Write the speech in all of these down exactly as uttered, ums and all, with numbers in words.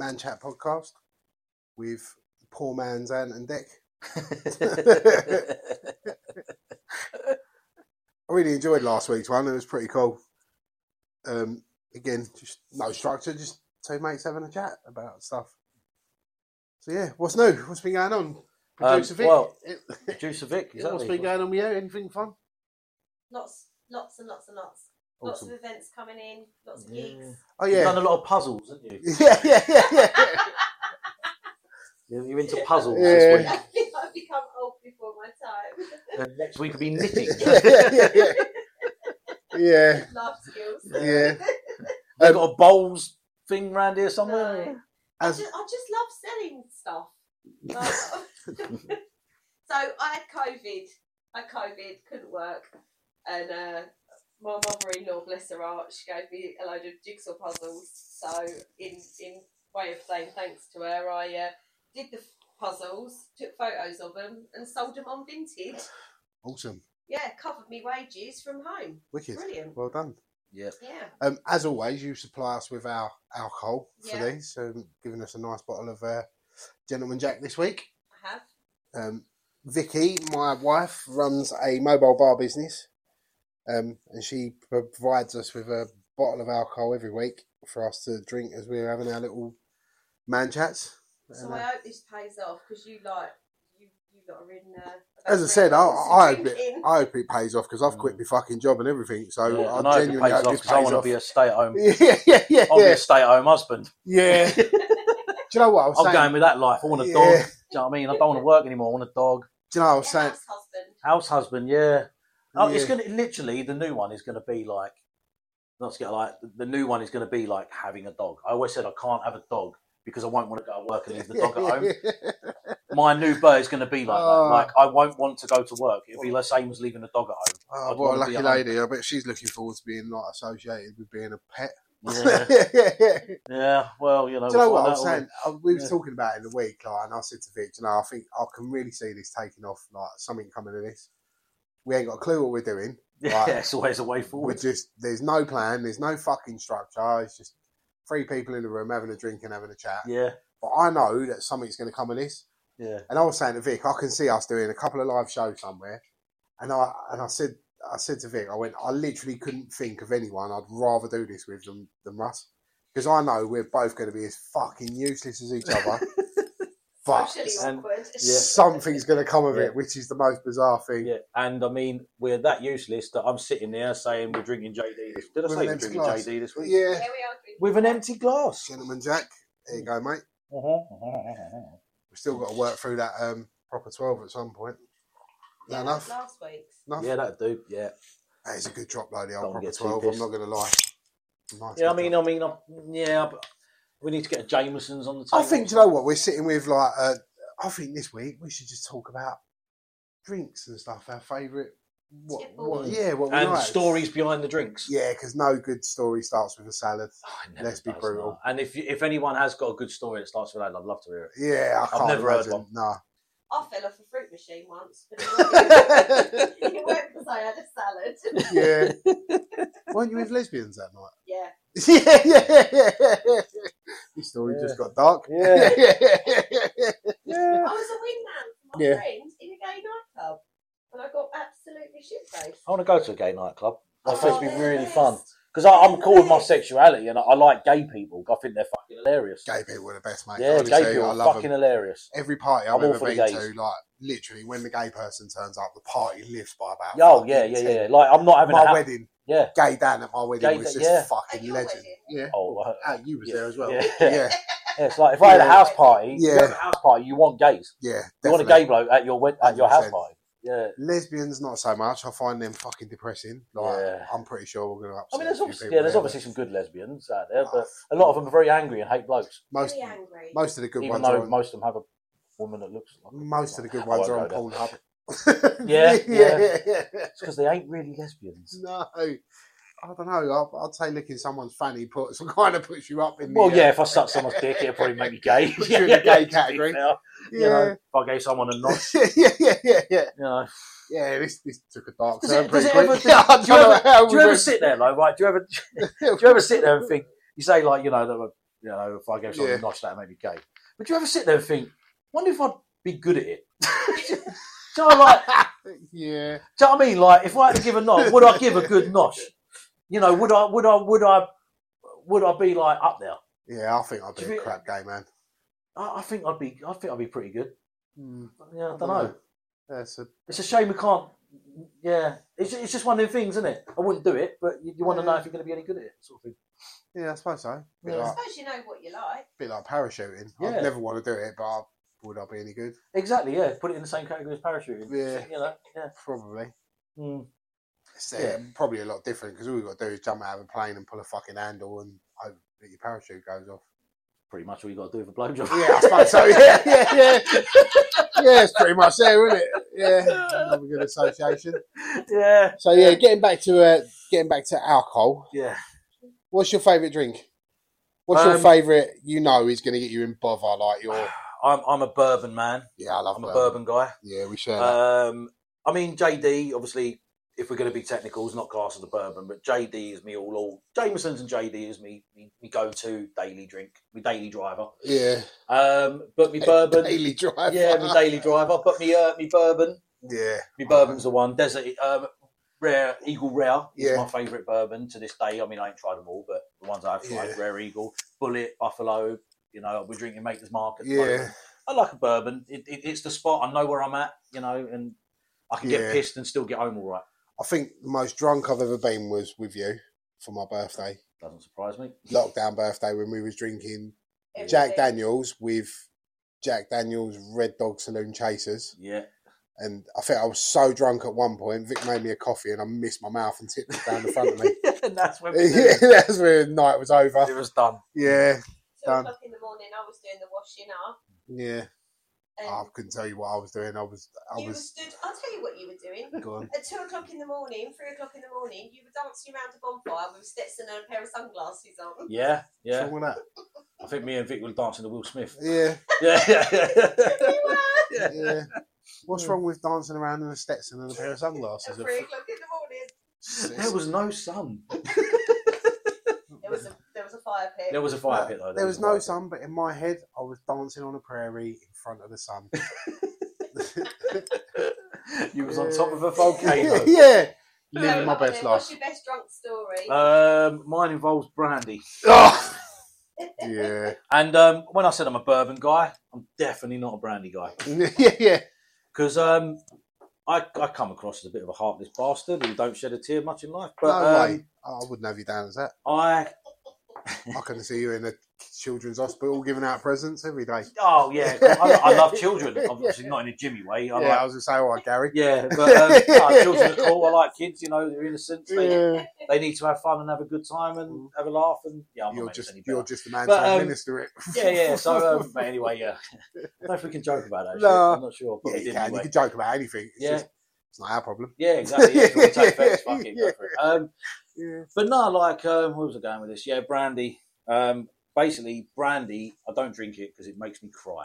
Man Chat podcast with poor man's Ant and Dick. I really enjoyed last week's one. It was pretty cool. Um, again, just no structure, just two mates having a chat about stuff. So yeah, what's new? What's been going on? Producer um, Vic. Well, Producer Vic. Exactly. What's been going on with you? Anything fun? Lots, lots and lots and lots. Awesome. Lots of events coming in. Lots of gigs. Yeah. Oh yeah. You've done a lot of puzzles, haven't you? yeah, yeah, yeah, yeah. You're into puzzles yeah. this week. I think I've become old before my time. Next week will be knitting. yeah, yeah, yeah. yeah. Life skills. Yeah. They've um, got a bowls thing round here somewhere. No. As... I, just, I just love selling stuff. Like, so I had COVID. I had COVID, couldn't work, and uh, my mother-in-law, bless her heart, she gave me a load of jigsaw puzzles. So in in way of saying thanks to her, I uh, did the puzzles, took photos of them, and sold them on Vinted. Awesome. Yeah, covered me wages from home. Wicked. Brilliant. Well done. Yeah. yeah. Um, as always, you supply us with our alcohol yeah. for these, so giving us a nice bottle of uh, Gentleman Jack this week. I have. Um, Vicky, my wife, runs a mobile bar business, um, and she provides us with a bottle of alcohol every week for us to drink as we're having our little man chats. So and, uh, I hope this pays off because you like you you lot are in. Uh, As I said, I, I, hope it, I hope it pays off because I've quit my fucking job and everything. So yeah, I, I genuinely hope it pays off because I want to be a stay-at-home. yeah, yeah, yeah. I'll yeah. be a stay-at-home husband. Yeah. Do you know what I was I'm saying? I'm going with that life. I want a yeah. dog. Do you know what I mean? I don't want to work anymore. I want a dog. Do you know what I was yeah, saying? House husband. House husband, yeah. Oh, yeah. It's going to literally the new one is going to be like. Not to get like the new one is going to be like having a dog. I always said I can't have a dog because I won't want to go to work and leave the dog at home. My new bird is going to be like oh. that. Like, I won't want to go to work. It'll be the same as leaving a dog at home. Oh, I'd what a lucky lady. I bet she's looking forward to being not associated with being a pet. Yeah, yeah, yeah, yeah. yeah, well, you know. Do you know what I was saying? I, we yeah. were talking about it in the week, like, and I said to Vic, you know, I think I can really see this taking off, like, something coming to this. We ain't got a clue what we're doing. Like, yeah, it's always a way forward. We're just, there's no plan, there's no fucking structure. It's just three people in the room having a drink and having a chat. Yeah. But I know that something's going to come of this. Yeah. And I was saying to Vic, I can see us doing a couple of live shows somewhere. And I and I said I said to Vic, I went, I literally couldn't think of anyone I'd rather do this with than, than Russ. Because I know we're both going to be as fucking useless as each other. But and, something's going to come of yeah. it, which is the most bizarre thing. Yeah. And I mean, we're that useless that I'm sitting there saying we're drinking J D. This, did I with say we're drinking glass. J D this week? Yeah. yeah we are with an empty glass. Gentleman Jack. There you go, mate. Uh-huh. We've still got to work through that um, proper twelve at some point. Is yeah, that enough? Last week's. Enough? Yeah, that'll do. Yeah. That is a good drop, though, the old proper twelve. I'm not going to lie. Nice yeah, I mean, I mean, I mean, yeah, but we need to get a Jameson's on the table. I think, you know what, we're sitting with, like, uh, I think this week we should just talk about drinks and stuff, our favourite. What, what, yeah, what we and like. Stories behind the drinks. Yeah, because no good story starts with a salad. Oh, Let's be brutal. That. And if you, if anyone has got a good story that starts with that, I'd love to hear it. Yeah, I I've can't never imagine. Heard one. No. I fell off a fruit machine once. But it worked because I had a salad. Yeah. Weren't you with lesbians that night? Yeah. yeah, yeah, yeah, yeah, yeah. This story yeah. just got dark. Yeah. yeah, yeah, yeah, yeah, yeah. I was a wingman for my yeah. friend in a gay nightclub. And I got absolutely shit-faced. I want to go to a gay nightclub. That's oh, supposed to be really fun. Because I'm cool with my sexuality and I, I like gay people. I think they're fucking hilarious. Gay people are the best, mate. Yeah, honestly, gay people I love are fucking them. Hilarious. Every party I've I'm ever been to, like, literally, when the gay person turns up, the party lives by about... Oh, yeah, yeah, ten. yeah. Like, I'm not having my a... My ha- wedding. Yeah. Gay Dan at my wedding gay was just yeah. fucking legend. Wedding? Yeah. Oh, uh, oh, you was yeah, there as well. Yeah. yeah. yeah. Yeah, it's like, if yeah. I had a house party, yeah. you have a house party, you want gays. Yeah, you want a gay bloke at your at your house party. Yeah, lesbians not so much. I find them fucking depressing. Like, yeah. I'm pretty sure we're going to upset. I mean, there's obviously yeah, there's there. obviously some good lesbians out there, but a lot of them are very angry and hate blokes. Most very angry. most of the good Even ones, though are most of them have a woman that looks like. Most of the good ones are on Pornhub. yeah, yeah, yeah, yeah. It's because they ain't really lesbians. No. I don't know. I'd say licking someone's fanny puts kind of puts you up in. Well, the, yeah, uh, if I suck someone's dick, it'll probably make me gay. Put you in the gay category. Now, yeah. You know, if I gave someone a notch. yeah, yeah, yeah, yeah. You know. Yeah, this this took a dark turn pretty quick. Do you ever sit there, like, right? Do you ever do you ever sit there and think? You say, like, you know, you know, if I go something yeah. nice, that'd make me gay. But do you ever sit there and think, wonder if I'd be good at it? Do you know like? Yeah. Do you know what I mean? Like, if I had to give a nosh, would I give a good nosh? You know, would I? Would I? Would I? Would I be like up there? Yeah, I think I'd be a think, crap gay man. I, I think I'd be. I think I'd be pretty good. Mm. Yeah, I don't yeah. know. Yeah, it's, a... it's a shame we can't. Yeah, it's it's just one of the things, isn't it? I wouldn't do it, but you, you want to yeah. know if you're going to be any good at it, sort of thing. Yeah, I suppose so. Yeah. Like, I suppose you know what you like. A bit like parachuting. Yeah. I'd never want to do it, but I, would I be any good? Exactly. Yeah, put it in the same category as parachuting. Yeah, you know. Yeah, probably. Mm. It's yeah. probably a lot different because all you got to do is jump out of a plane and pull a fucking handle and hope that your parachute goes off. Pretty much all you got to do with a blowjob. Yeah, I suppose so. Yeah, yeah, yeah. Yeah, it's pretty much there, isn't it? Yeah, another good association. Yeah. So yeah, getting back to uh, getting back to alcohol. Yeah. What's your favourite drink? What's um, your favourite? You know, is going to get you in bother. Like your. I'm I'm a bourbon man. Yeah, I love. I'm bourbon. a bourbon guy. Yeah, we share. Um, I mean J D, obviously. If we're going to be technical, it's not class of the bourbon, but J D is me all all. Jameson's and J D is me me, me go to daily drink, me daily driver. Yeah. Um, but me bourbon. Daily driver. Yeah, me daily driver. But me uh, me bourbon. Yeah. Me bourbon's the one. Desert um, Rare Eagle Rare is yeah. my favourite bourbon to this day. I mean, I ain't tried them all, but the ones I've tried, yeah. Rare Eagle, Bullet, Buffalo. You know, we're drinking Maker's Mark. Yeah. Bourbon. I like a bourbon. It, it, it's the spot. I know where I'm at. You know, and I can yeah. get pissed and still get home all right. I think the most drunk I've ever been was with you for my birthday. Doesn't surprise me. Lockdown birthday when we was drinking Everything. Jack Daniels with Jack Daniels Red Dog Saloon Chasers. Yeah. And I think I was so drunk at one point, Vic made me a coffee and I missed my mouth and tipped it down the front of me. And that's when yeah, that's where the night was over. It was done. Yeah. Two o'clock in the morning I was doing the washing up. Yeah. I couldn't tell you what I was doing. I was, I you was. Stood, I'll tell you what you were doing. Go on. At two o'clock in the morning, three o'clock in the morning, you were dancing around a bonfire with Stetson and a pair of sunglasses on. Yeah, yeah. What's wrong with that? I think me and Vic were dancing to Will Smith. Yeah, yeah, yeah. You were. Yeah. yeah. What's wrong with dancing around with Stetson and a pair of sunglasses at three o'clock in the morning? There was no sun. There was a there was a fire pit. There was a fire pit though. There, there was, was no sun, but in my head, I was dancing on a prairie in front of the sun. You was yeah. on top of a volcano. Yeah, living my best life. What's your best drunk story? Um, mine involves brandy. Oh! Yeah. And um, when I said I'm a bourbon guy, I'm definitely not a brandy guy. Yeah, yeah. Because um, I I come across as a bit of a heartless bastard who don't shed a tear much in life. But no, um, I wouldn't have you down as that. I I couldn't see you in a children's hospital giving out presents every day. Oh yeah, I, I love children. Obviously not in a Jimmy way. I yeah, like, I was gonna say, all right, Gary. Yeah, but um, no, children are cool. I like kids. You know, they're innocent. They, yeah. they need to have fun and have a good time and have a laugh. And yeah, I'm you're not just you're just the man but, to um, administer it. Yeah, yeah. So, um, but anyway, yeah. I don't know if we can joke about that. Actually. No, I'm not sure. Yeah, you can. Anyway. You can joke about anything. It's yeah. Just, it's not our problem. Yeah, exactly. Yeah, yeah, take facts, fuck it, go for it. Um, yeah. But no, like, um, where was I going with this? Yeah, brandy. Um, basically, brandy, I don't drink it because it makes me cry.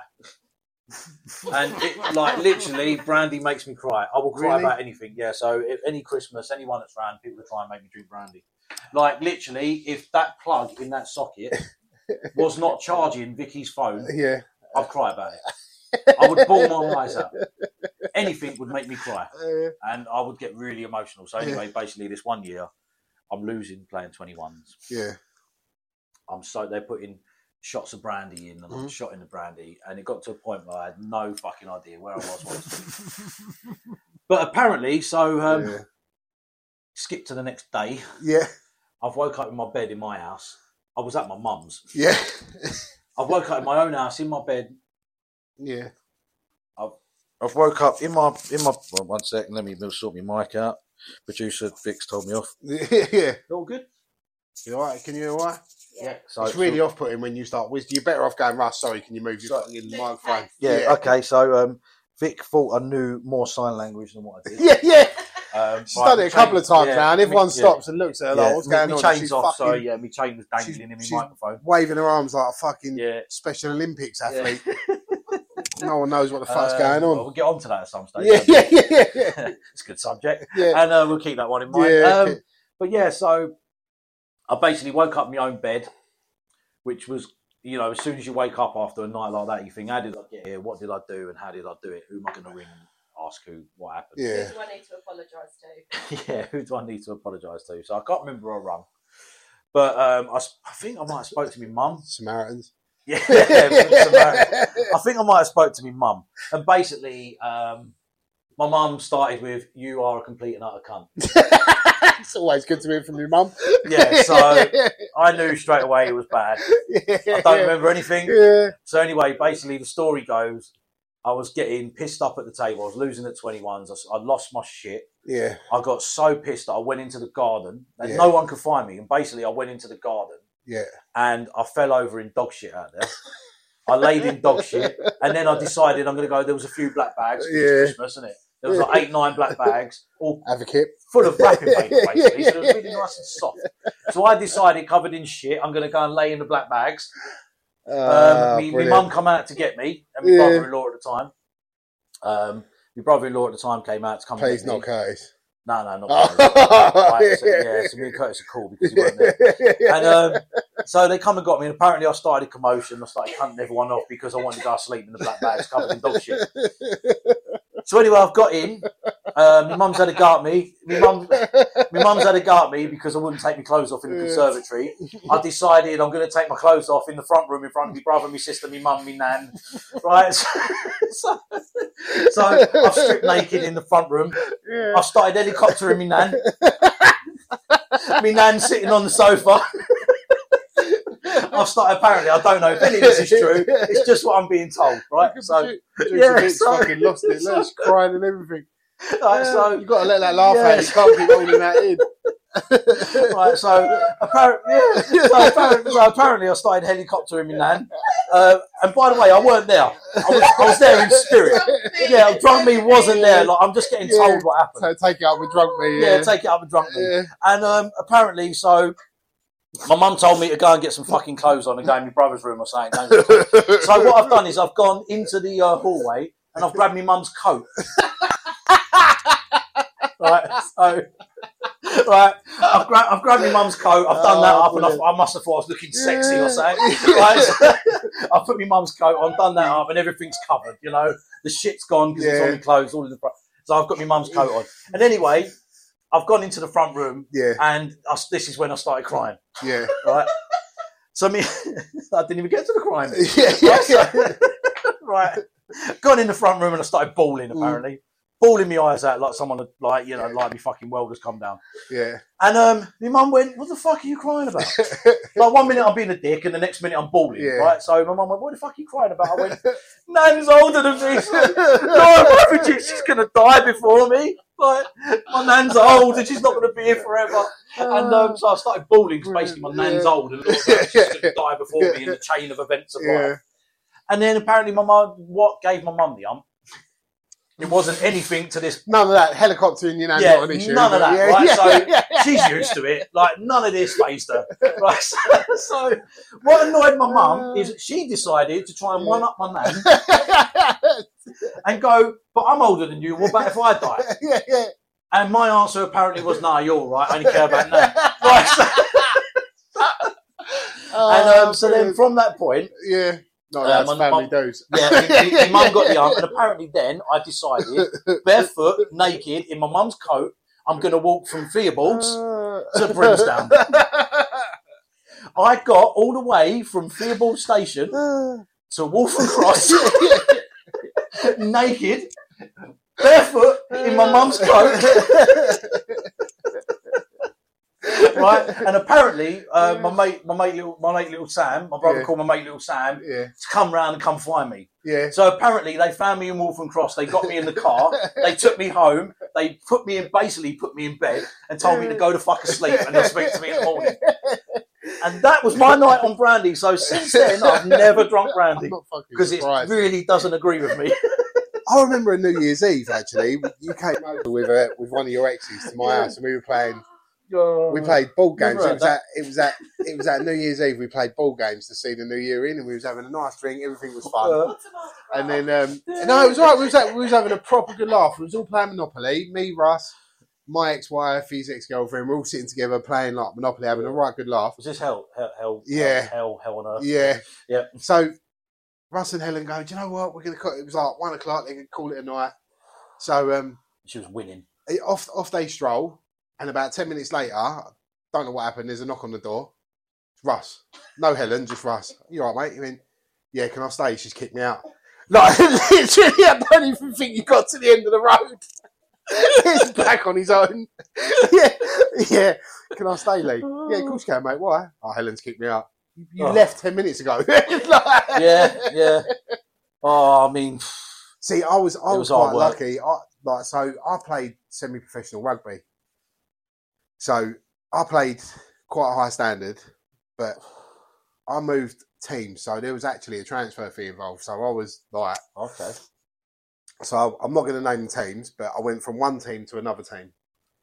And, it, like, literally, brandy makes me cry. I will cry really? about anything, yeah. So, if any Christmas, anyone that's round, people will try and make me drink brandy. Like, literally, if that plug in that socket was not charging Vicky's phone, yeah, I'd cry about it. I would bawl my eyes out. Anything would make me cry, and I would get really emotional. So anyway, yeah. basically, this one year, I'm losing playing twenty-ones. Yeah, I'm so they're putting shots of brandy in, and mm-hmm. I'm shotting the brandy, and it got to a point where I had no fucking idea where I was. was. But apparently, so um, yeah. skip to the next day. Yeah, I've woke up in my bed in my house. I was at my mum's. Yeah, I woke up in my own house in my bed. Yeah, I've, I've woke up in my in my. Well, one second, let me sort my mic out. Producer Vic's told me off. Yeah, all good. You all right? Can you all right? Yeah. So it's, it's really all... off-putting when you start. You're better off going, right, sorry, can you move your so, microphone? Yeah, yeah. Okay. So um, Vic thought I knew more sign language than what I did. Yeah, yeah. Um, she's right, done it a change, couple of times yeah, now, and everyone me, stops yeah. and looks at her like, yeah, what's going me, me on? She's off, fucking, so yeah, my chain was dangling in my microphone, waving her arms like a fucking yeah. Special Olympics athlete. Yeah. No one knows what the fuck's um, going on. Well, we'll get on to that at some stage. Yeah, yeah, yeah, yeah, yeah. It's a good subject. Yeah. And uh, we'll keep that one in mind. Yeah. Um, but yeah, so I basically woke up in my own bed, which was you know, as soon as you wake up after a night like that, you think, how did I get here? What did I do? And how did I do it? Who am I going to ring and ask who, what happened? Yeah. Who do I need to apologise to? yeah, who do I need to apologise to? So I can't remember a run. But um, I, I think I might have spoke to my mum. Samaritans. Yeah, Samaritans. I think I might have spoke to my mum. And basically, um, my mum started with, you are a complete and utter cunt. It's always good to hear from your mum. Yeah, so I knew straight away it was bad. Yeah, I don't remember anything. Yeah. So anyway, basically the story goes, I was getting pissed up at the table. I was losing at twenty-ones. I, I lost my shit. Yeah. I got so pissed that I went into the garden and yeah. no one could find me. And basically I went into the garden. Yeah. And I fell over in dog shit out there. I laid in dog shit. And then I decided I'm going to go. There was a few black bags. Yeah. It was Christmas, wasn't it? There was like eight, nine black bags, all Advocate. Full of wrapping paper, basically. So it was really nice and soft. So I decided, covered in shit, I'm going to go and lay in the black bags. Uh, um, my mum come out to get me, and my yeah. brother-in-law at the time. Um, my brother-in-law at the time came out to come Please, and get not me. Curtis. No, no, not Curtis. Oh. Right, so, yeah, so me and Curtis are cool because he weren't there. And um, so they come and got me, and apparently I started a commotion. I started cutting everyone off because I wanted to go sleep in the black bags covered in dog shit. So anyway, I've got in. Um, my mum's had a go at me. My mum, my mum's had a go at me because I wouldn't take my clothes off in the conservatory. I decided I'm going to take my clothes off in the front room in front of my brother, my sister, my mum, my nan. Right? So, so, so I've stripped naked in the front room. Yeah. I've started helicoptering my nan. My nan sitting on the sofa. I've started, apparently, I don't know if any of this is true. It's just what I'm being told, right? So, yeah, so, fucking lost it, so look, crying and everything. Right, yeah, so you got to let that laugh yeah. out. You can't keep holding that in. Right, so apparently, yeah, so apparently, so apparently I started helicoptering my nan. Uh, and by the way, I weren't there. I was, I was there in spirit. Yeah, drunk me wasn't there. Like I'm just getting told yeah. what happened. So take it up with drunk me. Yeah, yeah take it up with drunk me. Yeah. And um, apparently, so. My mum told me to go and get some fucking clothes on and go in my brother's room or something. So what I've done is I've gone into the uh, hallway and I've grabbed my mum's coat. Right, so right, I've, gra- I've grabbed my mum's coat. I've done oh, that up, brilliant. And I, I must have thought I was looking sexy yeah. or something. Right, so I've put my mum's coat on, done that up, and everything's covered. You know, the shit's gone because yeah. it's all my clothes, all in the. Bra- so I've got my mum's coat on, and anyway. I've gone into the front room, yeah. and I, this is when I started crying. Yeah, right. So I mean, I didn't even get to the crying. Yeah, right, so, right. Gone in the front room and I started bawling. Apparently, mm. bawling my eyes out like someone had, like you know, yeah. like my fucking world has come down. Yeah. And um, my mum went, "What the fuck are you crying about?" Like one minute I'm being a dick, and the next minute I'm bawling. Yeah. Right. So my mum went, "What the fuck are you crying about?" I went, "Nan's older than me. No, I'm she's gonna die before me." Like, my nan's old and she's not going to be here forever. And um, so I started bawling because basically my nan's yeah. old and like she's going to die before me in the chain of events of yeah. life. And then apparently my mum, what gave my mum the ump? It wasn't anything to this. None of that. Helicoptering, you know, yeah, not an issue. None of that, yeah, right? Yeah, so yeah, yeah, she's yeah. used to it. Like, none of this phased her. Right? So, so what annoyed my mum is she decided to try and one-up my nan and go, but I'm older than you. What about if I die? Yeah, yeah. And my answer apparently was, no, nah, you're all right. I only care about nan. Right? So, oh, and um, so then from that point... yeah. No, um, that's family mum, dose. Yeah, my mum got the ump, and apparently then I decided, barefoot, naked, in my mum's coat, I'm going to walk from Theobald's uh... to Brimsdown. I got all the way from Theobald Station to Waltham Cross, naked, barefoot, in my mum's coat. Right, and apparently uh, yeah. my mate, my mate, little, my mate, little Sam, my brother yeah. called my mate, little Sam, yeah. to come round and come find me. Yeah. So apparently they found me in Waltham Cross. They got me in the car. They took me home. They put me in, basically put me in bed, and told me to go to fuck asleep, and they'll speak to me in the morning. And that was my night on brandy. So since then, I've never drunk brandy because it really doesn't agree with me. I remember a New Year's Eve actually. You came over with a, with one of your exes to my yeah. house, and we were playing. Uh, we played ball games. It was at, it was at it was at New Year's Eve. We played ball games to see the new year in, and we was having a nice drink. Everything was fun. Uh, and then um, no, it was all right. We was at, we was having a proper good laugh. We was all playing Monopoly. Me, Russ, my ex-wife, his ex-girlfriend, we're all sitting together playing like Monopoly, having a right good laugh. It's just hell, hell, hell, yeah. hell, hell, hell on earth. Yeah. yeah. So Russ and Helen go, do you know what? We're going to call it. It was like one o'clock. They could call it a night. So um, she was winning. Off, off they stroll. And about ten minutes later, I don't know what happened. There's a knock on the door. It's Russ. No Helen, just Russ. You all right, mate? You mean, yeah, can I stay? She's kicked me out. Like, literally, I don't even think you got to the end of the road. He's back on his own. yeah, yeah. Can I stay, Lee? Yeah, of course you can, mate. Why? Oh, Helen's kicked me out. You oh. left ten minutes ago. like, yeah, yeah. Oh, I mean, see, I was, I was, was quite lucky. I, like, so I played semi-professional rugby. So I played quite a high standard, but I moved teams, so there was actually a transfer fee involved. So I was like, okay. So I'm not going to name the teams, but I went from one team to another team.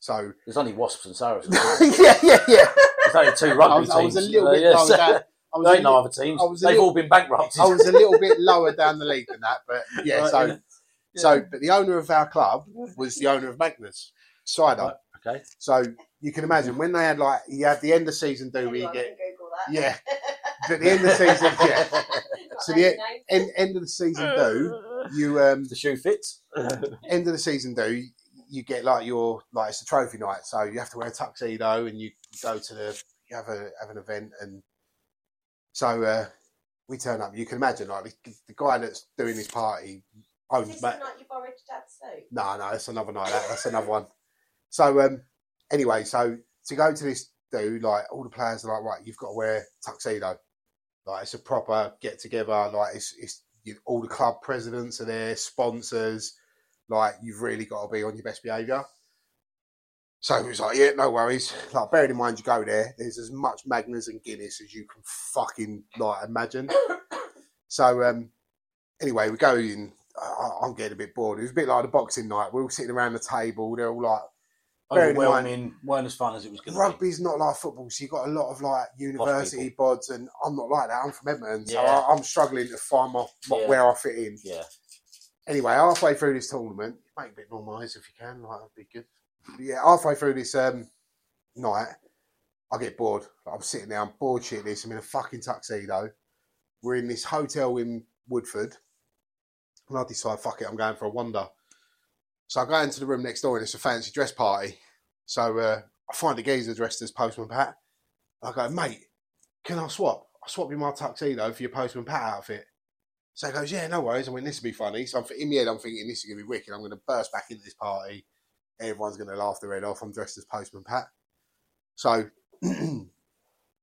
So there's only Wasps and Saracens. yeah, yeah, yeah. There's only two rugby I was, teams. I was a little uh, bit yeah, lower so down. I was there ain't no other teams. I was They've little, all been bankrupted. I was a little bit lower down the league than that, but yeah. Right, so, yeah. so but the owner of our club was the owner of Magners Cider. Right, okay. So you can imagine when they had like you had the end of season do we get can Google that. yeah. At the end of the season, yeah. So the end, end of the season do, you um the shoe fits. End of the season do, you get like your like it's a trophy night, so you have to wear a tuxedo and you go to the you have a have an event, and so uh, we turn up. You can imagine like the, the guy that's doing this party owns. Is this ma- the night you borrowed Dad's suit? No, no, that's another night. That, that's another one. So um, anyway, so to go to this do, like all the players are like, right, you've got to wear tuxedo. Like it's a proper get together. Like it's, it's you know, all the club presidents are there, sponsors. Like you've really got to be on your best behaviour. So it was like, yeah, no worries. Like bearing in mind, you go there. There's as much Magners and Guinness as you can fucking like imagine. so um, anyway, we go in. I, I'm getting a bit bored. It was a bit like the boxing night. We're all sitting around the table. They're all like. Overwhelming, weren't as fun as it was going to be. Rugby's not like football, so you've got a lot of like university bods, and I'm not like that. I'm from Edmonton, yeah. so I, I'm struggling to find my, my yeah. where I fit in. Yeah. Anyway, halfway through this tournament, make it a bit normalised if you can, like, that'd be good. Yeah, halfway through this um, night, I get bored. I'm sitting there, I'm bored shit this. I'm in a fucking tuxedo. We're in this hotel in Woodford, and I decide, fuck it, I'm going for a wander. So I go into the room next door and it's a fancy dress party. So uh, I find a geezer dressed as Postman Pat. I go, mate, can I swap? I'll swap you my tuxedo for your Postman Pat outfit. So he goes, yeah, no worries. I went, this will be funny. So I'm, in my head, I'm thinking this is going to be wicked. I'm going to burst back into this party. Everyone's going to laugh their head off. I'm dressed as Postman Pat. So I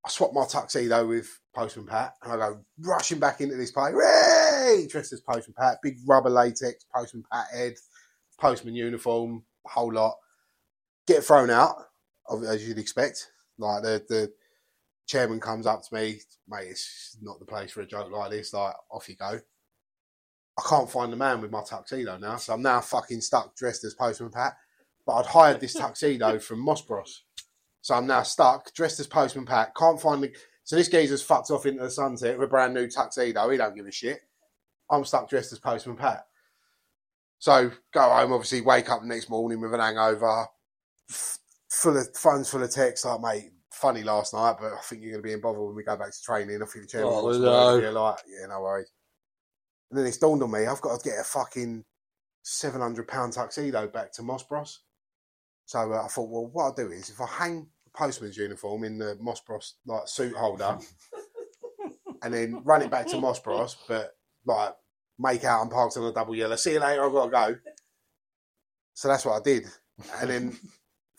swap my tuxedo with Postman Pat and I go rushing back into this party. Hooray! Dressed as Postman Pat. Big rubber latex, Postman Pat head. Postman uniform, whole lot. Get thrown out, as you'd expect. Like the, the chairman comes up to me, mate, it's not the place for a joke like this. Like, off you go. I can't find the man with my tuxedo now, so I'm now fucking stuck dressed as Postman Pat. But I'd hired this tuxedo from Moss Bros, so I'm now stuck dressed as Postman Pat. Can't find the. So this geezer's fucked off into the sunset with a brand new tuxedo. He don't give a shit. I'm stuck dressed as Postman Pat. So go home, obviously, wake up the next morning with an hangover, f- full of phones full of texts, like, mate, funny last night, but I think you're going to be in bother when we go back to training. I think the chairman oh, wants no. to be like, yeah, no worries. And then it's dawned on me, I've got to get a fucking seven hundred pound tuxedo back to Moss Bros. So uh, I thought, well, what I'll do is if I hang the postman's uniform in the Moss Bros like, suit holder and then run it back to Moss Bros, but like, make out and parked on a double yellow. See you later, I've got to go. So that's what I did. And then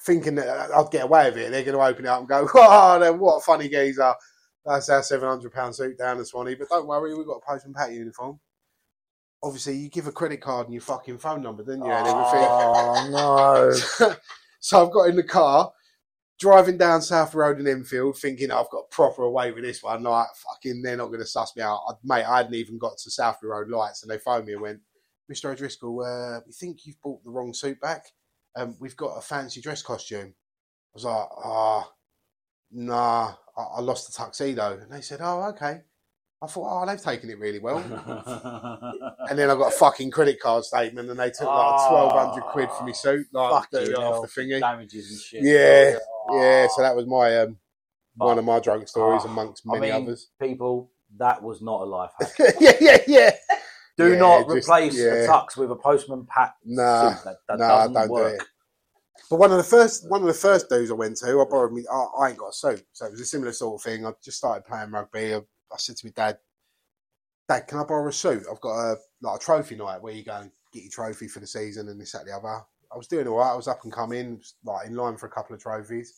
thinking that I'd get away with it, they're going to open it up and go, oh, what a funny geezer. That's our seven hundred pound suit down the Swanee. But don't worry, we've got a Postman Pat uniform. Obviously, you give a credit card and your fucking phone number, didn't you? And everything. Oh, no. So I've got in the car, driving down South Road in Enfield, thinking I've got proper away with this one. Like, fucking, they're not going to suss me out. I, mate, I hadn't even got to South Road lights, and they phoned me and went, Mister O'Driscoll, uh, we think you've bought the wrong suit back. Um, we've got a fancy dress costume. I was like, ah, oh, nah, I, I lost the tuxedo. And they said, oh, okay. I thought, oh, they've taken it really well. And then I got a fucking credit card statement, and they took oh, like twelve hundred quid for me suit, like the, off the thingy. Damages and shit. Yeah, oh. yeah. So that was my um, oh. one of my drug stories, oh. amongst many I mean, others. People, that was not a life hack. yeah, yeah, yeah. Do yeah, not just, replace yeah. a tux with a Postman Pat. Nah, suit. that, that nah, doesn't don't work. Do it. But one of the first, one of the first dudes I went to, I borrowed me. I, I ain't got a suit, so it was a similar sort of thing. I just started playing rugby. I, I said to my dad, Dad, can I borrow a suit? I've got a like a trophy night where you go and get your trophy for the season and this, that, the other. I was doing all right. I was up and coming, like in line for a couple of trophies.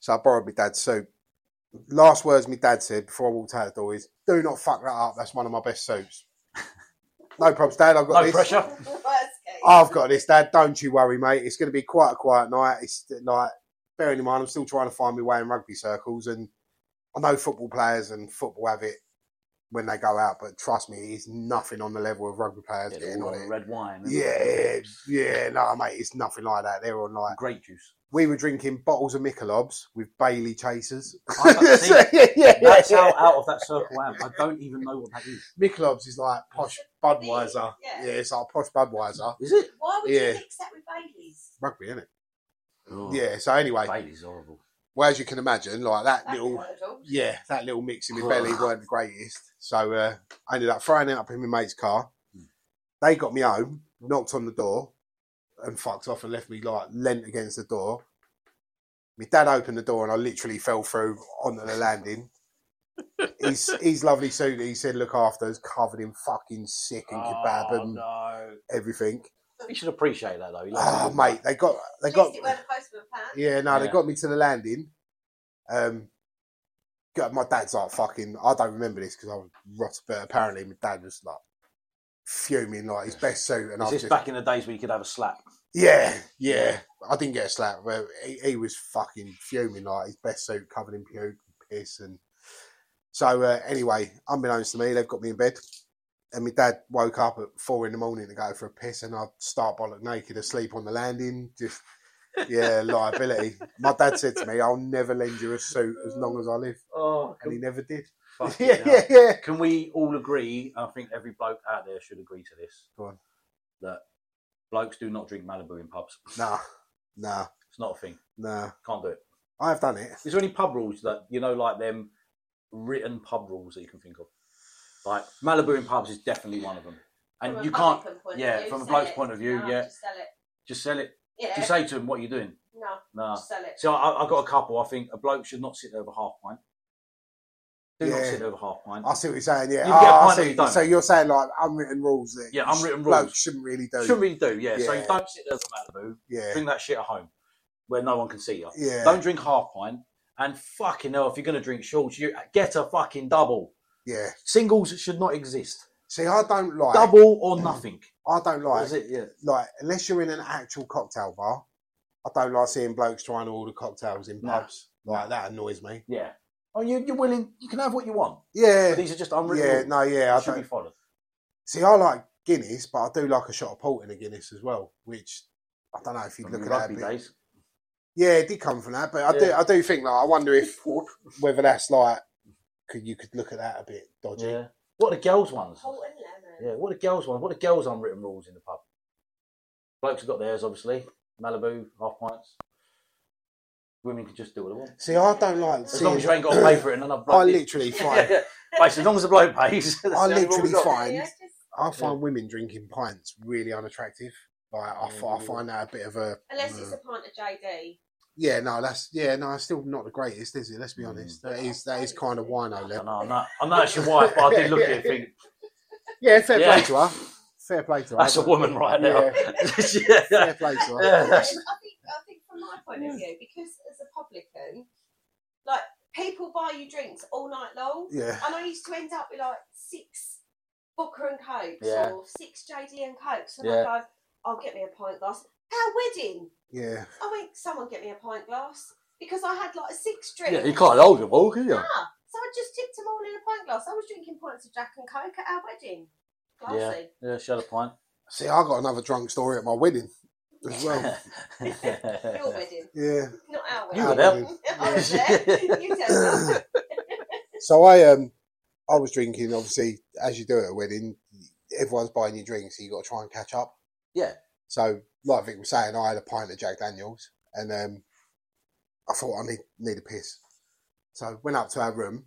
So I borrowed my dad's suit. Last words my dad said before I walked out the door is, do not fuck that up. That's one of my best suits. No problems, Dad. I've got no this. Pressure. I've got this, Dad. Don't you worry, mate. It's going to be quite a quiet night. It's like, bearing in mind, I'm still trying to find my way in rugby circles, and I know football players and football have it when they go out, but trust me, it's nothing on the level of rugby players yeah, getting on it. Red wine. Yeah, yeah, no, mate, it's nothing like that. They're on like grape juice. We were drinking bottles of Michelobs with Bailey chasers. So, yeah, yeah, that's yeah. how out of that circle I am. I don't even know what that is. Michelobs is like posh Budweiser. Yeah, yeah it's like posh Budweiser. Is it? Why would yeah. you mix that with Bailey's? Rugby, isn't it? Oh, yeah. So anyway, Bailey's horrible. Well, as you can imagine, like that That's little, yeah, that little mixing with Belly weren't the greatest. So uh, I ended up throwing it up in my mate's car. They got me home, knocked on the door, and fucked off and left me like leant against the door. My dad opened the door, and I literally fell through onto the landing. His his lovely suit that he said look after is covered in fucking sick and kebab oh, and no. everything. You should appreciate that though. Oh, mate, they got they At got. Yeah, no, yeah. they got me to the landing. Um, got, my dad's like fucking. I don't remember this because I was rotten, but apparently my dad was like fuming, like his best suit. And I was just back in the days where you could have a slap. Yeah, yeah, I didn't get a slap, but he, he was fucking fuming, like his best suit covered in puke and piss. And so uh, anyway, unbeknownst to me, they've got me in bed. And my dad woke up at four in the morning to go for a piss, and I'd start bollock naked asleep on the landing. Just, yeah, liability. My dad said to me, I'll never lend you a suit as long as I live. Oh, and he never did. Yeah, yeah, yeah. Can we all agree, I think every bloke out there should agree to this, Go on. that blokes do not drink Malibu in pubs. Nah, nah. It's not a thing. Nah. Can't do it. I have done it. Is there any pub rules that, you know, like them written pub rules that you can think of? Like Malibu in pubs is definitely one of them, and from you can't. Yeah, from a bloke's it. point of view, no, yeah. Just sell it. Just sell it. Yeah. Just say to him, "What are you doing?" No, no. Just sell it. So I, I got a couple. I think a bloke should not sit over half pint. Do yeah. not sit over half pint. I see what you're saying. Yeah, you oh, get a pint see, you don't. So you're saying like unwritten rules that yeah, unwritten rules blokes shouldn't really do. Shouldn't really do. Yeah. yeah. So you don't sit over Malibu. Yeah. Bring that shit at home where no one can see you. Yeah. Don't drink half pint. And fucking hell, if you're gonna drink shorts, you get a fucking double. Yeah, singles should not exist. See, I don't like double or nothing. I don't like it. Yeah, like unless you're in an actual cocktail bar, I don't like seeing blokes trying to order cocktails in pubs. Nah. Like that annoys me. Yeah. Oh, you, you're willing. You can have what you want. Yeah. But these are just unreal. Yeah. No. Yeah. They I should don't. be followed. See, I like Guinness, but I do like a shot of port in a Guinness as well. Which I don't know if you look at that. Bit, days. Yeah, it did come from that, but I yeah. do. I do think like I wonder if whether that's like. You could look at that a bit dodgy. Yeah. What are the girls' ones? Oh, yeah, what are the girls' ones? What are the girls' unwritten rules in the pub? Blokes have got theirs, obviously. Malibu, half pints. Women can just do what they want. See, I don't like. As seeing... long as you ain't got to pay for it, and another bloke. I literally find. yeah, yeah. As long as the bloke pays. I literally find. Yeah, just... I find yeah. women drinking pints really unattractive. Like I, mm. I find that a bit of a. Unless uh... it's a pint of J D. Yeah, no, that's yeah, no, it's still not the greatest, is it? Let's be honest. That is that is kind of wino level. No, I'm not. I'm not actually white, but I did look yeah, at it and think. Yeah, fair yeah. play to her. Fair play to her. That's a woman right now. Yeah. yeah. Fair play to her. Yeah, I think I think from my point of view, because as a publican, like people buy you drinks all night long. Yeah. And I used to end up with like six Vodka and Cokes yeah. or six J D and Cokes, and yeah. I go, I'll get me a pint glass. Our wedding. Yeah. I went, someone get me a pint glass because I had like a six drink. Yeah, you can't hold them all, can you? Ah, so I just tipped them all in a pint glass. I was drinking pints of Jack and Coke at our wedding. Glassy. Yeah, yeah, shut a pint. See, I got another drunk story at my wedding as well. Your wedding? Yeah. Not our wedding. You were there. I was there. You tell us. So I, um, I was drinking, obviously, as you do at a wedding, everyone's buying you drinks, so you got to try and catch up. Yeah. So, like Vic was saying, I had a pint of Jack Daniels, and um, I thought I need need a piss. So, went up to our room,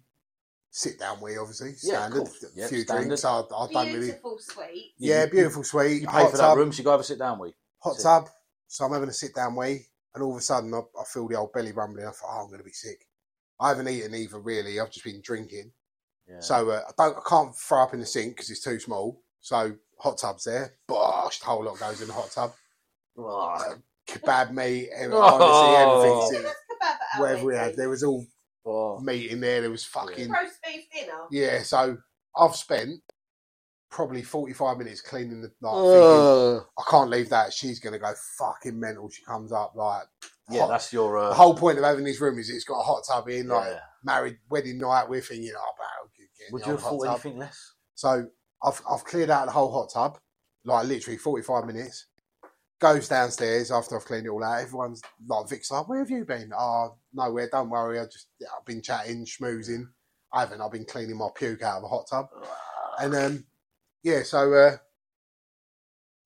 sit down we, obviously, standard, yeah, yep, a few standard. drinks. I, I don't really... Beautiful suite. Yeah, beautiful suite. You pay for that room, so you got to have a sit down we. Hot sit. tub. So, I'm having a sit down we, and all of a sudden, I, I feel the old belly rumbling. I thought, oh, I'm going to be sick. I haven't eaten either, really. I've just been drinking. Yeah. So uh, I don't, I can't throw up in the sink because it's too small. So hot tub's there. Bosh, the whole lot goes in the hot tub. Oh. Kebab meat, everything, oh. honestly, everything. Oh. Whatever we had, there was all oh. meat in there. There was fucking roast beef dinner. Yeah, so I've spent probably forty-five minutes cleaning the night. Uh. I can't leave that. She's gonna go fucking mental. She comes up like. Yeah, hot. That's your. Uh... The whole point of having this room is it's got a hot tub in. Like yeah. married wedding night, we're thinking, oh, wow. Would you have thought anything tub. less? So I've I've cleared out the whole hot tub, like literally forty-five minutes. Goes downstairs after I've cleaned it all out. Everyone's like, Vic's like, where have you been? Oh, nowhere. Don't worry. I just I've been chatting, schmoozing. I haven't. I've been cleaning my puke out of the hot tub. And um, yeah. So uh,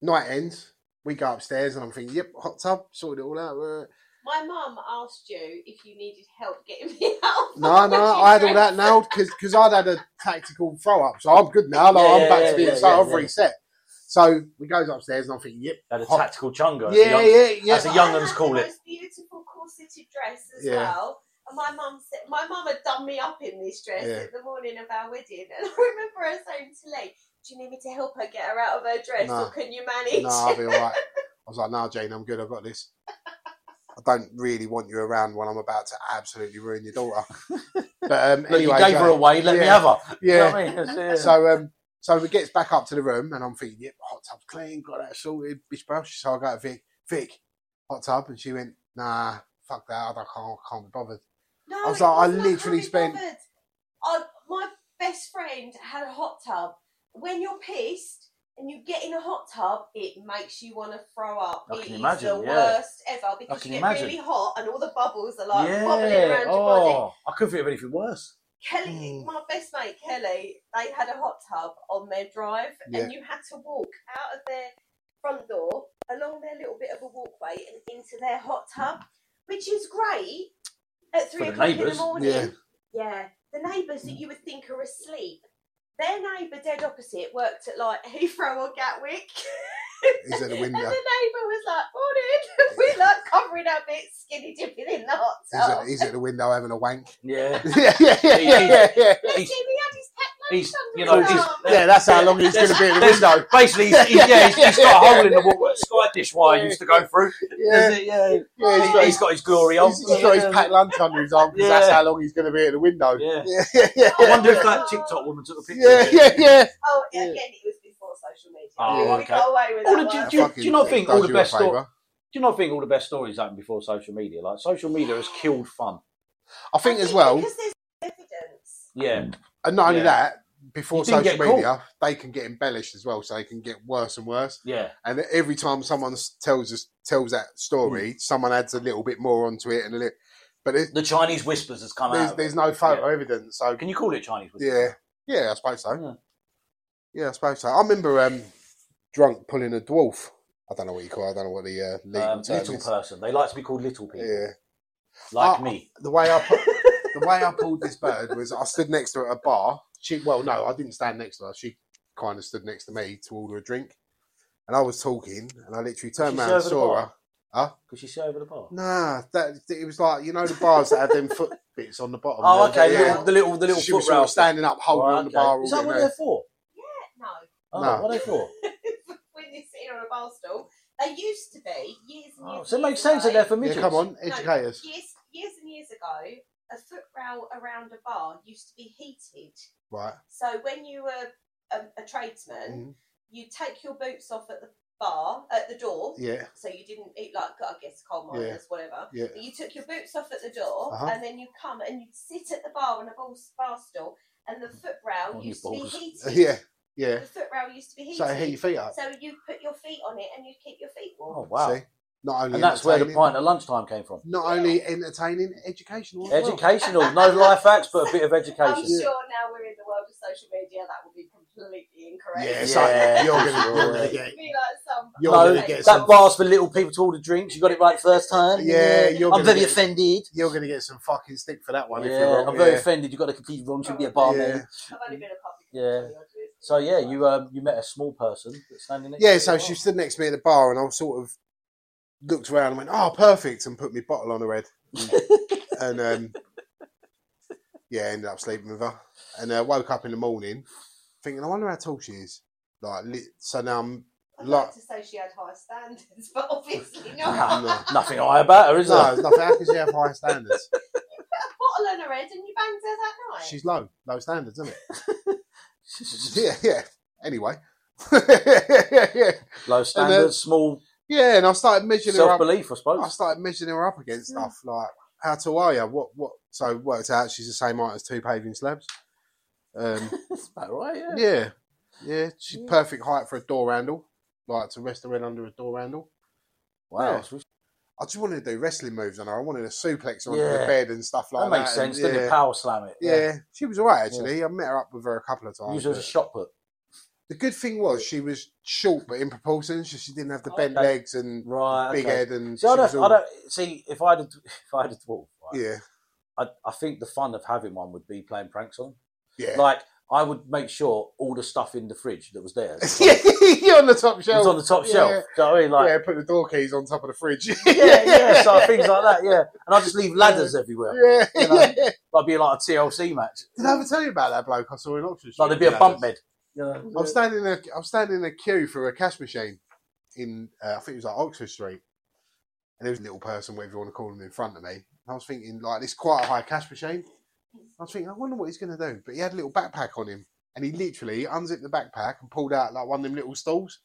night ends. We go upstairs, and I'm thinking, yep, hot tub, sorted it all out. Uh, My mum asked you if you needed help getting me out. No, no, I had all that nailed because I'd had a tactical throw-up, so I'm good now. Like, yeah, I'm yeah, back yeah, to being yeah, so yeah, I've yeah. reset. So we goes upstairs and I'm thinking, yep. Had a hot. tactical chunga. Yeah, young, yeah, yeah. As the young uns call it. Most beautiful corseted dress as yeah. well. And my mum said, my mum had done me up in this dress yeah. at the morning of our wedding. And I remember her saying to Lee, do you need me to help her get her out of her dress no. or can you manage? No, I'll be all right. I was like, no, Jane, I'm good. I've got this. I don't really want you around when I'm about to absolutely ruin your daughter. But um, anyway, you gave so, her away. Let yeah, me have her. Yeah. You know what I mean? yeah. So, um, so it gets back up to the room, and I'm thinking, "Yep, hot tub clean, got that sorted, bish brush." So I go to Vic, Vic, hot tub, and she went, "Nah, fuck that. I can't, can't be bothered." No, I was like, I literally spent. I, my best friend had a hot tub. When you're pissed. And you get in a hot tub, it makes you want to throw up. I can it imagine, is the yeah. worst ever because you get imagine. really hot and all the bubbles are like yeah. wobbling around oh, your body. I couldn't think of anything worse. Kelly, mm. my best mate Kelly, they had a hot tub on their drive yeah. and you had to walk out of their front door along their little bit of a walkway and into their hot tub, which is great at three o'clock in the morning. Yeah. yeah. The neighbours that you would think are asleep. Their neighbour dead opposite worked at like Heathrow or Gatwick. Is at the window? And the neighbour was like, morning. We're like covering our bits, skinny dipping in the hot tub. He's at the window having a wank. Yeah. yeah, yeah, yeah, yeah, yeah, yeah. Literally, he had his pet lunch under you know, his arm. Yeah, that's how long he's going to be at the window. Basically, he's, he's, yeah, he's, he's got a hole in the wall that Sky Dish wire used to go through. Yeah, yeah. yeah he's, got, he's got his glory on. He's, he's got his pet lunch under his arm because yeah. that's how long he's going to be at the window. Yeah, yeah, yeah. yeah. I wonder if that TikTok woman took a picture. Yeah, yeah, yeah. Oh, again, it was before social media. Oh, okay. We got away with that. Do you, do you not think all the best stories? Do you not think all the best stories happened before social media? Like, social media has killed fun. I think, I think as well. Because there's evidence. Yeah. And not only yeah. that, before social media, they can get embellished as well, so they can get worse and worse. Yeah. And every time someone tells us tells that story, mm. someone adds a little bit more onto it. and a little, But it, The Chinese whispers has come there's, out. There's no photo yeah. evidence. So can you call it Chinese whispers? Yeah. Yeah, I suppose so. Yeah, yeah I suppose so. I remember um, drunk pulling a dwarf. I don't know what you call it. I don't know what the uh, legal um, term little is. person. They like to be called little people. Yeah, like I, me. The way I pu- the way I pulled this bird was I stood next to her at a bar. She well, no, I didn't stand next to her. She kind of stood next to me to order a drink, and I was talking, and I literally turned around and saw her. Huh? Could she see over the bar? Nah, that it was like you know the bars that have them foot bits on the bottom. Oh, there, okay. Yeah. The little the little she foot was sort of standing up, holding right, on the okay. bar. Is that what they're for? Yeah, no. Oh, no. What are they for? On a bar stool, they used to be years and oh, years. So it makes sense that they're for midgets. Yeah, come on, educators. No, years, years and years ago, a foot rail around a bar used to be heated. Right. So when you were a, a tradesman, mm-hmm. you take your boots off at the bar at the door. Yeah. So you didn't eat like I guess coal miners, yeah. whatever. Yeah. But you took your boots off at the door, uh-huh. and then you come and you sit at the bar on a bar stool, and the foot rail oh, used to balls. be heated. Yeah. Yeah. The foot rail used to be heated. So heat your feet up. So you put your feet on it and you keep your feet warm. Oh wow! See? Not only and that's where the pint at lunchtime came from. Not yeah. only entertaining, educational. As educational, well. No life hacks, but a bit of education. I'm sure now we're in the world of social media, that would be completely incorrect. Yeah, so yeah. You're going to get it. You're no, gonna get that bar for little people to order drinks. You got it right the first time. Yeah, you're I'm very get, offended. You're going to get some fucking stick for that one. Yeah, if you're wrong. I'm very yeah. offended. You got it completely wrong. You should be a barman. Yeah. I've only been a public. Yeah. So yeah, you um, you met a small person that's standing next. Yeah, to so she stood next to me at the bar, and I sort of looked around and went, "Oh, perfect," and put my bottle on her head, and, and um, yeah, ended up sleeping with her. And I uh, woke up in the morning thinking, "I wonder how tall she is." Like, so now I'm. I'd like, like to say she had high standards, but obviously not. No, nothing high about her, is no, there? No, nothing. How can she have high standards? You put a bottle on her head and you banged her that night. She's low, low standards, isn't it? yeah, yeah. Anyway, yeah, yeah. Low standards, then, small. Yeah, and I started measuring her up. Self-belief, I suppose. I started measuring her up against yeah. stuff like, "How tall are you? What? What?" So worked out she's the same height as two paving slabs. Um, That's about right. Yeah. Yeah, yeah. She's yeah. perfect height for a door handle. Like to rest her head under a door handle. Wow. Yeah. I just wanted to do wrestling moves on her. I wanted a suplex her onto yeah. the bed and stuff like that. That makes sense, and, yeah. didn't it? Power slam it. Yeah. yeah. She was all right, actually. Yeah. I met her up with her a couple of times. Used her as a shot put. The good thing was she was short, but in proportion. So she didn't have the bent okay. legs and right, big okay. head. And see, I don't, all... I don't, see, if I had a, if I had a dwarf, right, yeah. I, I think the fun of having one would be playing pranks on them. Yeah. Like, I would make sure all the stuff in the fridge that was there. Yeah, you're on the top shelf. It's on the top yeah. shelf. Do you know what I mean? Like, yeah, put the door keys on top of the fridge. yeah, yeah, so things like that, yeah. And I just leave ladders everywhere. Yeah, you know? yeah. I'd be like a T L C match. Did I ever tell you about that bloke I saw in Oxford? Like there'd be a ladders. Bump bed. You know? I'm standing in a, I'm standing in a queue for a cash machine in, uh, I think it was like Oxford Street. And there was a little person, whatever you want to call him, in front of me. And I was thinking, like, this quite a high cash machine. I was thinking, I wonder what he's going to do. But he had a little backpack on him. And he literally unzipped the backpack and pulled out like one of them little stools,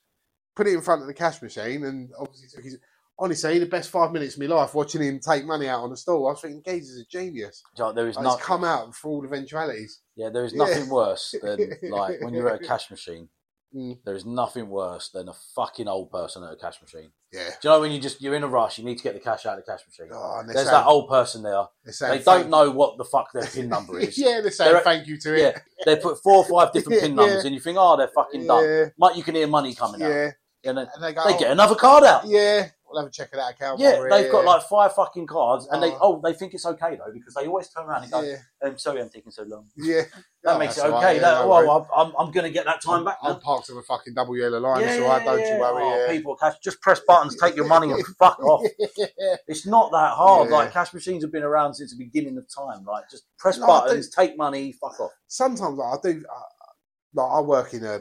put it in front of the cash machine. And obviously, took his... honestly, the best five minutes of my life watching him take money out on a stool. I was thinking, Gaze is a genius. There is like, nothing... He's come out for all eventualities. Yeah, there is nothing yeah. worse than, like, when you're at a cash machine, mm. there is nothing worse than a fucking old person at a cash machine. Yeah. Do you know when you just, you're in a rush, you need to get the cash out of the cash machine. Oh, There's saying, that old person there. They don't know what the fuck their PIN number is. yeah, they're saying they're, thank you to yeah, it. They put four or five different PIN numbers yeah. and you think, oh, they're fucking yeah. done. Might you can hear money coming yeah. out. And, then, and they, go, they oh, get another card out. Yeah, we'll have a check of that account. Yeah, they've yeah. got like five fucking cards and oh. they oh, they think it's okay though because they always turn around and go, yeah. I'm sorry I'm taking so long. Yeah. That oh, makes it okay. Right, yeah, that, no well, I'm, I'm going to get that time I'm, back. I'm parked on a fucking double yellow line, yeah, so I don't yeah. you worry. Oh, yeah. People, cash, just press buttons, take your money, and fuck off. yeah. It's not that hard. Yeah. Like cash machines have been around since the beginning of time. Like just press no, buttons, take money, fuck off. Sometimes like, I do. I, like I work in a,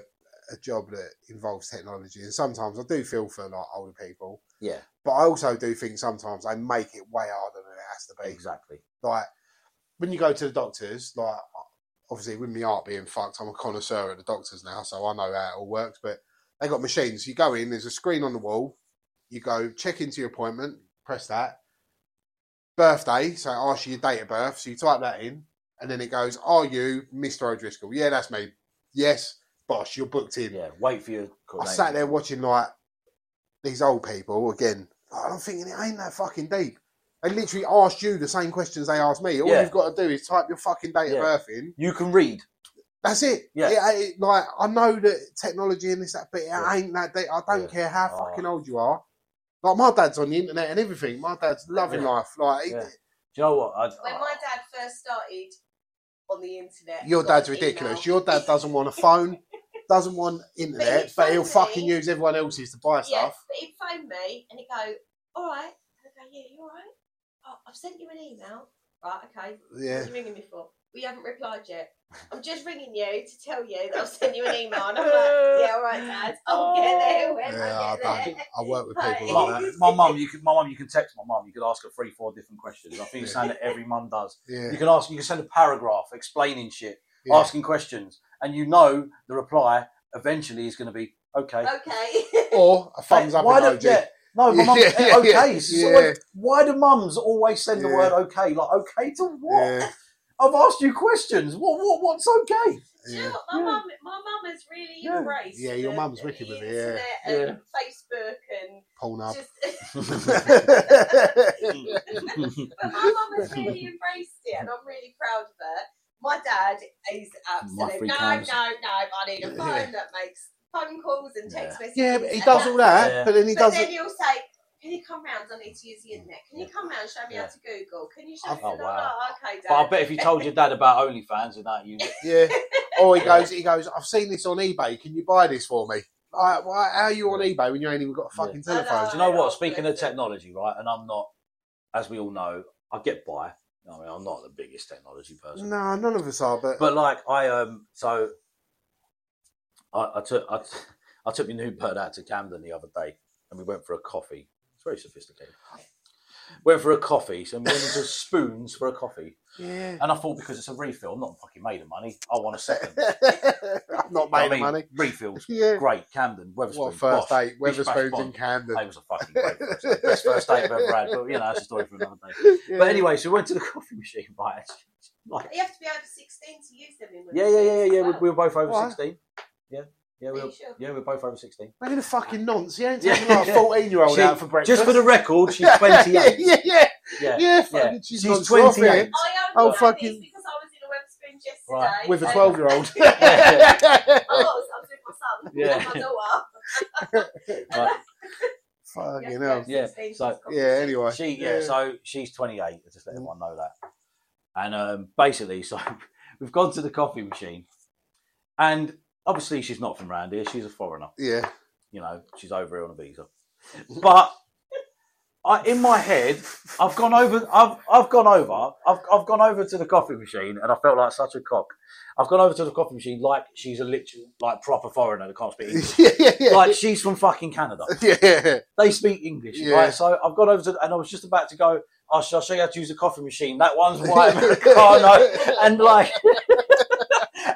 a job that involves technology, and sometimes I do feel for like older people. Yeah, but I also do think sometimes they make it way harder than it has to be. Exactly. Like when you go to the doctors, like. Obviously, with my art being fucked, I'm a connoisseur at the doctors now, so I know how it all works. But they got machines. You go in, there's a screen on the wall. You go check into your appointment, press that. Birthday, so it asks you your date of birth. So you type that in, and then it goes, "Are you Mister O'Driscoll?" "Yeah, that's me." "Yes, boss, you're booked in." Yeah, wait for your call. I sat there watching like these old people again. I'm thinking it ain't that fucking deep. They literally asked you the same questions they asked me. All yeah. you've got to do is type your fucking date yeah. of birth in. You can read. That's it. Yeah. It, it, like I know that technology and this that, but it yeah. ain't that. Day. I don't yeah. care how oh. fucking old you are. Like my dad's on the internet and everything. My dad's loving yeah. life. Like, yeah. he, do you know what? I, when I, my dad first started on the internet, your dad's ridiculous. Email. Your dad doesn't want a phone, doesn't want internet, but, but he'll me. fucking use everyone else's to buy yeah, stuff. But he'd phone me and he'd go, "All right," and I'd go, "Yeah, you all right? Oh, I've sent you an email." "Right, okay. Yeah. What are you ringing me for?" "We haven't replied yet." "I'm just ringing you to tell you that I've sent you an email." And I'm like, "Yeah, all right, Dad. I'll get there when yeah, I get I, there." I work with people like that. My mum, you could, my mum, you can text my mum. You could ask her three, four different questions. I think it's something that every mum does. Yeah. You can ask. You can send a paragraph explaining shit, yeah. asking questions, and you know the reply eventually is going to be okay, okay, or a thumbs up emoji. Yeah. No, my mum's yeah, yeah, okay. Yeah. So like, why do mums always send yeah. the word okay? Like, okay to what? Yeah. I've asked you questions. What? What? What's okay? Yeah. You know what? My yeah. mum, my mum has really yeah. embraced. Yeah, your mum's wicked with it. Yeah. And yeah. Facebook and Pornhub. Just... but my mum has really embraced it, and I'm really proud of her. My dad is absolutely, no, no, no, I need a phone yeah. that makes phone calls and text yeah. messages. Yeah, but he does all that, yeah. but then he but doesn't. But then he'll say, can you come round? I need to use the internet. Can you come round and show me yeah. how to Google? Can you show oh, me? Oh, wow. Oh, okay, Dad. But I bet if you told your dad about OnlyFans and that, you yeah. Or he goes, he goes, I've seen this on eBay. Can you buy this for me? I, why, how are you on eBay when you ain't even got a fucking yeah. telephone? Do you know what? Speaking of technology, right? And I'm not, as we all know, I get by. I mean, I'm not the biggest technology person. No, none of us are. But but like I um, so I, I took I, I took my new bird out to Camden the other day, and we went for a coffee. It's very sophisticated. Went for a coffee, so we went into Spoons for a coffee. Yeah. And I thought, because it's a refill, I'm not fucking made of money. I want a second. I'm not made I mean, of money. Refills, yeah. Great. Camden, Weatherspoons. What a first date, Weatherspoons in Camden. It was a fucking great first date. Best first date I've ever had, but you know, that's a story for another day. Yeah. But anyway, so we went to the coffee machine, right? Like, you have to be over sixteen to use them in Yeah, yeah, yeah, yeah. yeah. Wow. We were both over what? sixteen. Yeah. Yeah, we're, sure? yeah, we're both over sixteen. Imagine a fucking nonce. You ain't taking yeah. like a fourteen-year-old out for breakfast. Just for the record, she's twenty-eight. yeah, yeah, yeah. Yeah, yeah, fucking yeah. She's, she's twenty-eight. I only oh, know fucking... this because I was in a Weatherspoons yesterday. Right. With a twelve-year-old. yeah, yeah, yeah. I was. I was with my son. Yeah. My daughter. Right. Fucking hell. Yeah, so, yeah anyway. She, yeah, yeah, so she's twenty-eight. I just let everyone know that. And um, basically, so we've gone to the coffee machine and... Obviously, she's not from around here. She's a foreigner. Yeah. You know, she's over here on a visa. But I, in my head, I've gone over. I've I've gone over. I've I've gone over to the coffee machine, and I felt like such a cock. I've gone over to the coffee machine like she's a literal, like proper foreigner that can't speak English. yeah, yeah, yeah. Like she's from fucking Canada. Yeah. They speak English, yeah. right? So I've gone over to, and I was just about to go. Oh, shall I show you how to use a coffee machine? That one's white Americano, and like.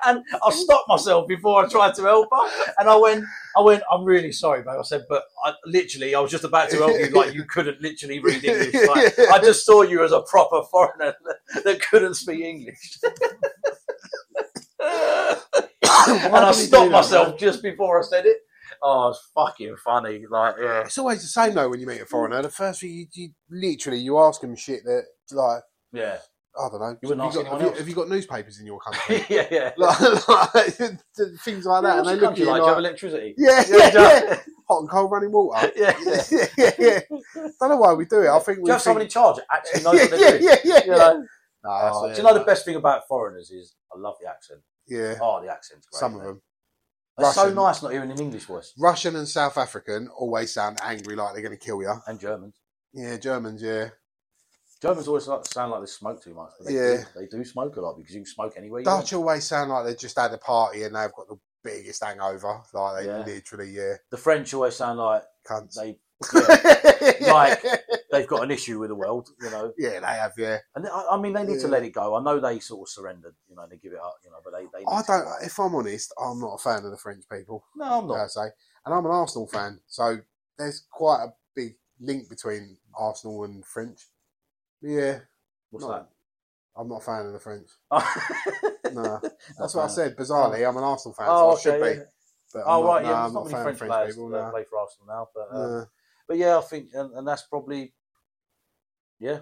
And I stopped myself before I tried to help her. And I went, I went, I'm really sorry, babe. I said, but I literally, I was just about to help you. Like, you couldn't literally read English. Like, I just saw you as a proper foreigner that, that couldn't speak English. And I stopped myself that, just before I said it. Oh, it's fucking funny. Like, yeah. It's always the same, though, when you meet a foreigner. The first thing you, you literally, you ask them shit that, like, yeah. I don't know. You wouldn't have, you ask got, have, you, have you got newspapers in your country? yeah, yeah. Like, like, things like that. And they look at you like, do you have electricity? Yeah, yeah, yeah, yeah. Hot and cold running water. yeah, yeah, yeah, yeah. I don't know why we do it. I think we do you have think... somebody in charge that actually knows yeah, what they're yeah, doing? Yeah, yeah, you know? no, oh, yeah. Do you know no. the best thing about foreigners is I love the accent. Yeah. Oh, the accent's great. Some of them. It's so nice not hearing an English voice. Russian and South African always sound angry like they're going to kill you. And Germans. Yeah, Germans, yeah. Germans always like, sound like they smoke too much. They yeah. Do, they do smoke a lot because you can smoke anywhere you Dutch want. Dutch always sound like they just had a party and they've got the biggest hangover. Like, they yeah. literally, yeah. The French always sound like... Cunts. They, yeah, like, they've got an issue with the world, you know. Yeah, they have, yeah. And I, I mean, they need yeah. to let it go. I know they sort of surrendered, you know, they give it up, you know, but they... they I don't... If I'm honest, I'm not a fan of the French people. No, I'm not. I say. And I'm an Arsenal fan, so there's quite a big link between Arsenal and French. Yeah. What's not, that? I'm not a fan of the French. no. That's what I said. Bizarrely, I'm an Arsenal fan, oh, so I okay, should be. Yeah. But oh, I'm right, not, yeah. No, I'm not, not a fan French of French players people, no. play for Arsenal now. But, uh, yeah. but yeah, I think, and, and that's probably, yeah.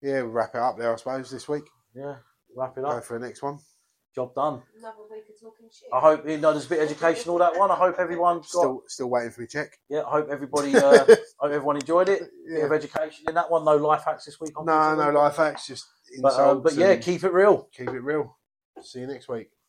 Yeah, we'll wrap it up there, I suppose, this week. Yeah, wrap it up. Go for the next one. Job done. Another week of talking shit. I hope, you know, there's a bit educational, that one. I hope everyone's still, got... Still waiting for me check. Yeah, I hope everybody, uh, hope everyone enjoyed it. Yeah. Bit of education in that one. No life hacks this week. No, no life hacks, just insults. But, um, but yeah, keep it real. Keep it real. See you next week.